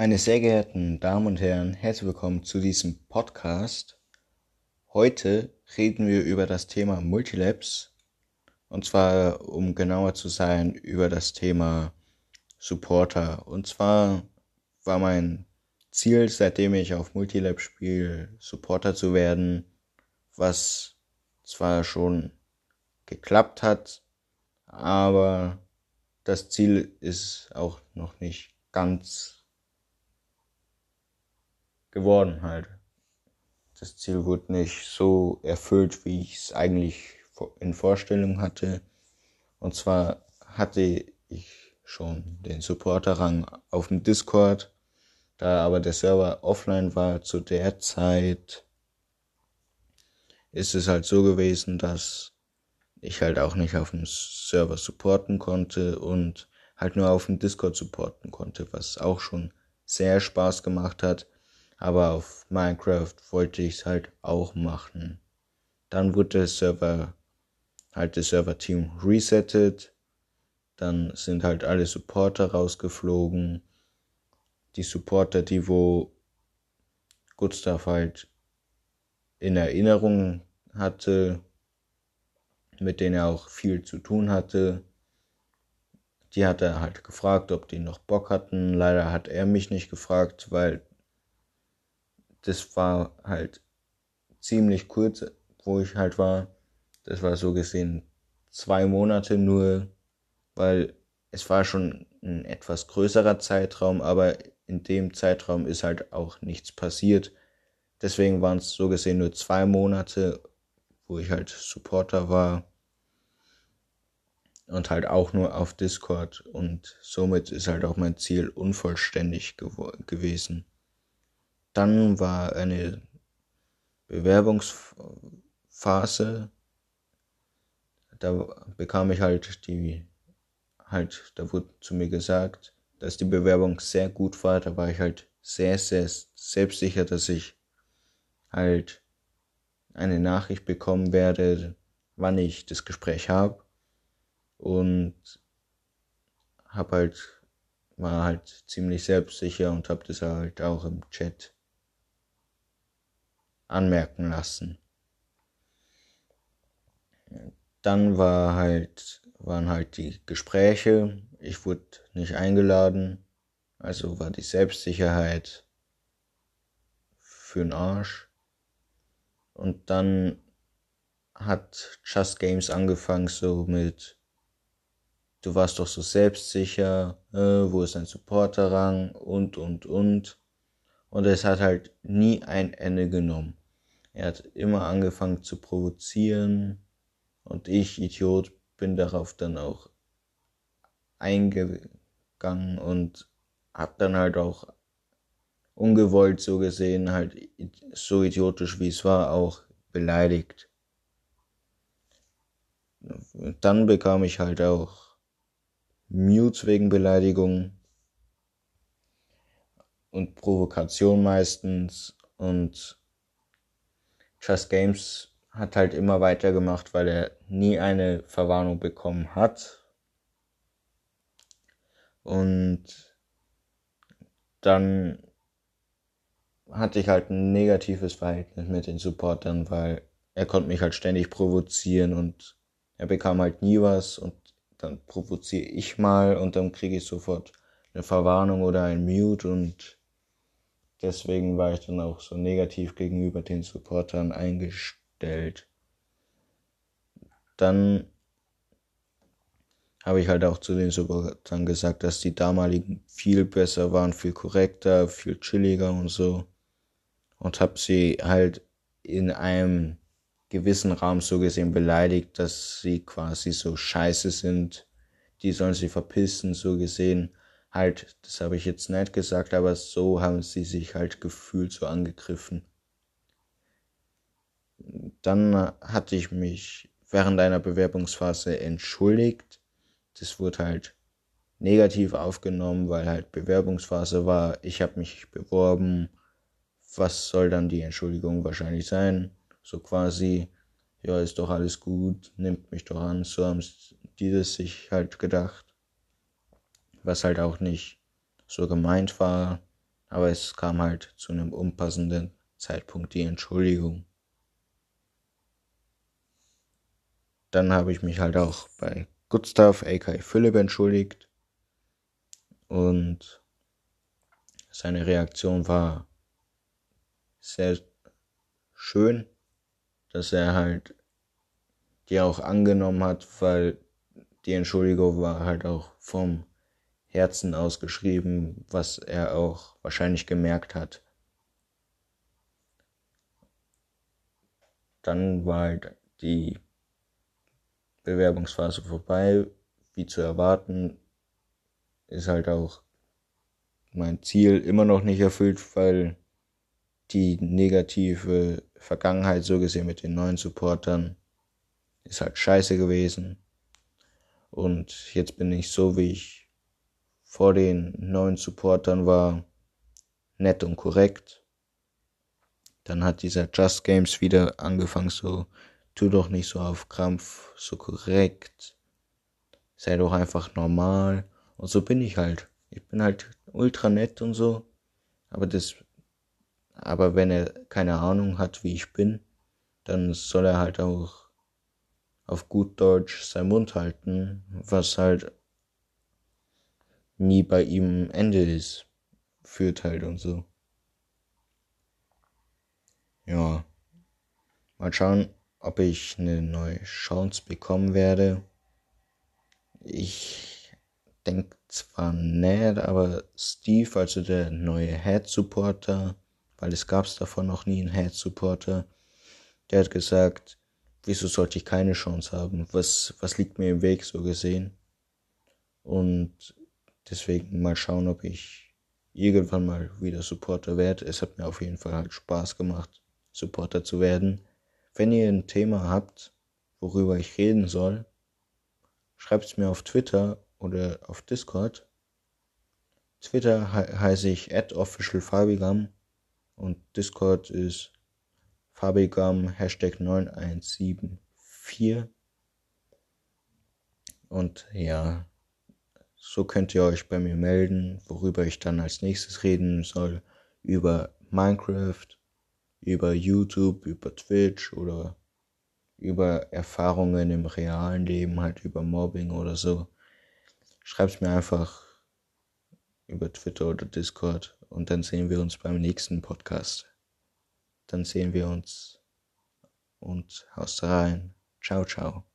Meine sehr geehrten Damen und Herren, herzlich willkommen zu diesem Podcast. Heute reden wir über das Thema MultiLabs, und zwar, um genauer zu sein, über das Thema Supporter. Und zwar war mein Ziel, seitdem ich auf MultiLab spiele, Supporter zu werden, was zwar schon geklappt hat, aber das Ziel ist auch noch nicht ganz geworden halt. Das Ziel wurde nicht so erfüllt, wie ich es eigentlich in Vorstellung hatte. Und zwar hatte ich schon den Supporterrang auf dem Discord, da aber der Server offline war zu der Zeit, ist es halt so gewesen, dass ich halt auch nicht auf dem Server supporten konnte und halt nur auf dem Discord supporten konnte, was auch schon sehr Spaß gemacht hat. Aber auf Minecraft wollte ich es halt auch machen. Dann wurde der Server, halt das Server-Team resettet. Dann sind halt alle Supporter rausgeflogen. Die Supporter, die wo Gustav halt in Erinnerung hatte, mit denen er auch viel zu tun hatte, die hat er halt gefragt, ob die noch Bock hatten. Leider hat er mich nicht gefragt, weil das war halt ziemlich kurz, wo ich halt war. Das war so gesehen 2 Monate nur, weil es war schon ein etwas größerer Zeitraum, aber in dem Zeitraum ist halt auch nichts passiert. Deswegen waren es so gesehen nur 2 Monate, wo ich halt Supporter war und halt auch nur auf Discord, und somit ist halt auch mein Ziel unvollständig gewesen. Dann war eine Bewerbungsphase, da bekam ich halt da wurde zu mir gesagt, dass die Bewerbung sehr gut war. Da war ich halt sehr, sehr selbstsicher, dass ich halt eine Nachricht bekommen werde, wann ich das Gespräch habe, und war halt ziemlich selbstsicher und habe das halt auch im Chat anmerken lassen. Dann waren halt die Gespräche. Ich wurde nicht eingeladen, also war die Selbstsicherheit für'n Arsch. Und dann hat Just Games angefangen so mit: Du warst doch so selbstsicher, wo ist dein Supporterrang und. Und es hat halt nie ein Ende genommen. Er hat immer angefangen zu provozieren. Und ich, Idiot, bin darauf dann auch eingegangen und hab dann halt auch ungewollt so gesehen, halt so idiotisch wie es war, auch beleidigt. Und dann bekam ich halt auch Mutes wegen Beleidigung und Provokation meistens, und Just Games hat halt immer weitergemacht, weil er nie eine Verwarnung bekommen hat. Und dann hatte ich halt ein negatives Verhältnis mit den Supportern, weil er konnte mich halt ständig provozieren und er bekam halt nie was, und dann provoziere ich mal und dann kriege ich sofort eine Verwarnung oder ein Mute, und deswegen war ich dann auch so negativ gegenüber den Supportern eingestellt. Dann habe ich halt auch zu den Supportern gesagt, dass die damaligen viel besser waren, viel korrekter, viel chilliger und so, und habe sie halt in einem gewissen Rahmen so gesehen beleidigt, dass sie quasi so scheiße sind, die sollen sie verpissen, so gesehen. Halt, das habe ich jetzt nicht gesagt, aber so haben sie sich halt gefühlt so angegriffen. Dann hatte ich mich während einer Bewerbungsphase entschuldigt. Das wurde halt negativ aufgenommen, weil halt Bewerbungsphase war. Ich habe mich beworben. Was soll dann die Entschuldigung wahrscheinlich sein? So quasi, ja, ist doch alles gut, nimmt mich doch an. So haben die das sich halt gedacht, was halt auch nicht so gemeint war. Aber es kam halt zu einem unpassenden Zeitpunkt die Entschuldigung. Dann habe ich mich halt auch bei Gustav A.K. Philipp entschuldigt und seine Reaktion war sehr schön, dass er halt die auch angenommen hat, weil die Entschuldigung war halt auch vom Herzen aus geschrieben, was er auch wahrscheinlich gemerkt hat. Dann war halt die Bewerbungsphase vorbei, wie zu erwarten, ist halt auch mein Ziel immer noch nicht erfüllt, weil die negative Vergangenheit, so gesehen mit den neuen Supportern, ist halt scheiße gewesen. Und jetzt bin ich so, wie ich vor den neuen Supportern war, nett und korrekt. Dann hat dieser Just Games wieder angefangen, so tu doch nicht so auf Krampf, so korrekt, sei doch einfach normal. Und so bin ich halt. Ich bin halt ultra nett und so, aber wenn er keine Ahnung hat, wie ich bin, dann soll er halt auch auf gut Deutsch seinen Mund halten, was halt nie bei ihm Ende ist, führt halt und so. Ja, mal schauen, ob ich eine neue Chance bekommen werde. Ich denke zwar nicht, aber Steve, also der neue Head-Supporter, weil es gab es davon noch nie einen Head-Supporter, der hat gesagt, wieso sollte ich keine Chance haben? Was liegt mir im Weg, so gesehen? Und deswegen mal schauen, ob ich irgendwann mal wieder Supporter werde. Es hat mir auf jeden Fall halt Spaß gemacht, Supporter zu werden. Wenn ihr ein Thema habt, worüber ich reden soll, schreibt es mir auf Twitter oder auf Discord. Twitter heiße ich @officialfabigam und Discord ist fabigam #9174. Und ja, so könnt ihr euch bei mir melden, worüber ich dann als nächstes reden soll, über Minecraft, über YouTube, über Twitch oder über Erfahrungen im realen Leben, halt über Mobbing oder so. Schreibt's mir einfach über Twitter oder Discord und dann sehen wir uns beim nächsten Podcast. Dann sehen wir uns und haust rein. Ciao, ciao.